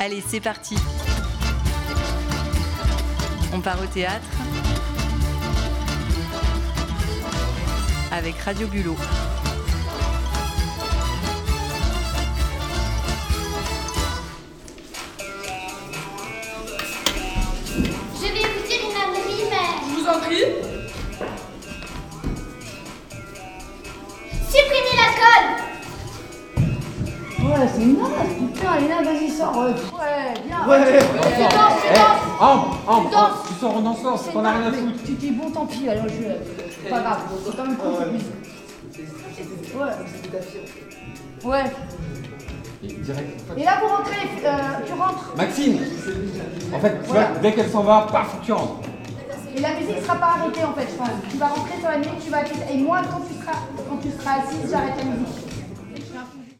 Allez, c'est parti. On part au théâtre avec Radio Bulot. Je vais vous dire une ânerie, mais... Je vous en prie. Supprimez la colle. Ouais, c'est naze, putain, elle est là, vas-y, sors. Ouais, on danse. Tu sors en dansant, c'est qu'on a rien à foutre. Tu dis bon, tant pis, alors je... Pas grave, autant me confondre. Ouais. Ouais. Et là, pour rentrer, tu rentres. Maxime, en fait, tu vas, dès qu'elle s'en va, paf, tu rentres. Et la musique ne sera pas arrêtée, en fait, je pense. Tu vas rentrer sur la musique, tu vas... Et moi, quand tu seras assise, j'arrête la musique.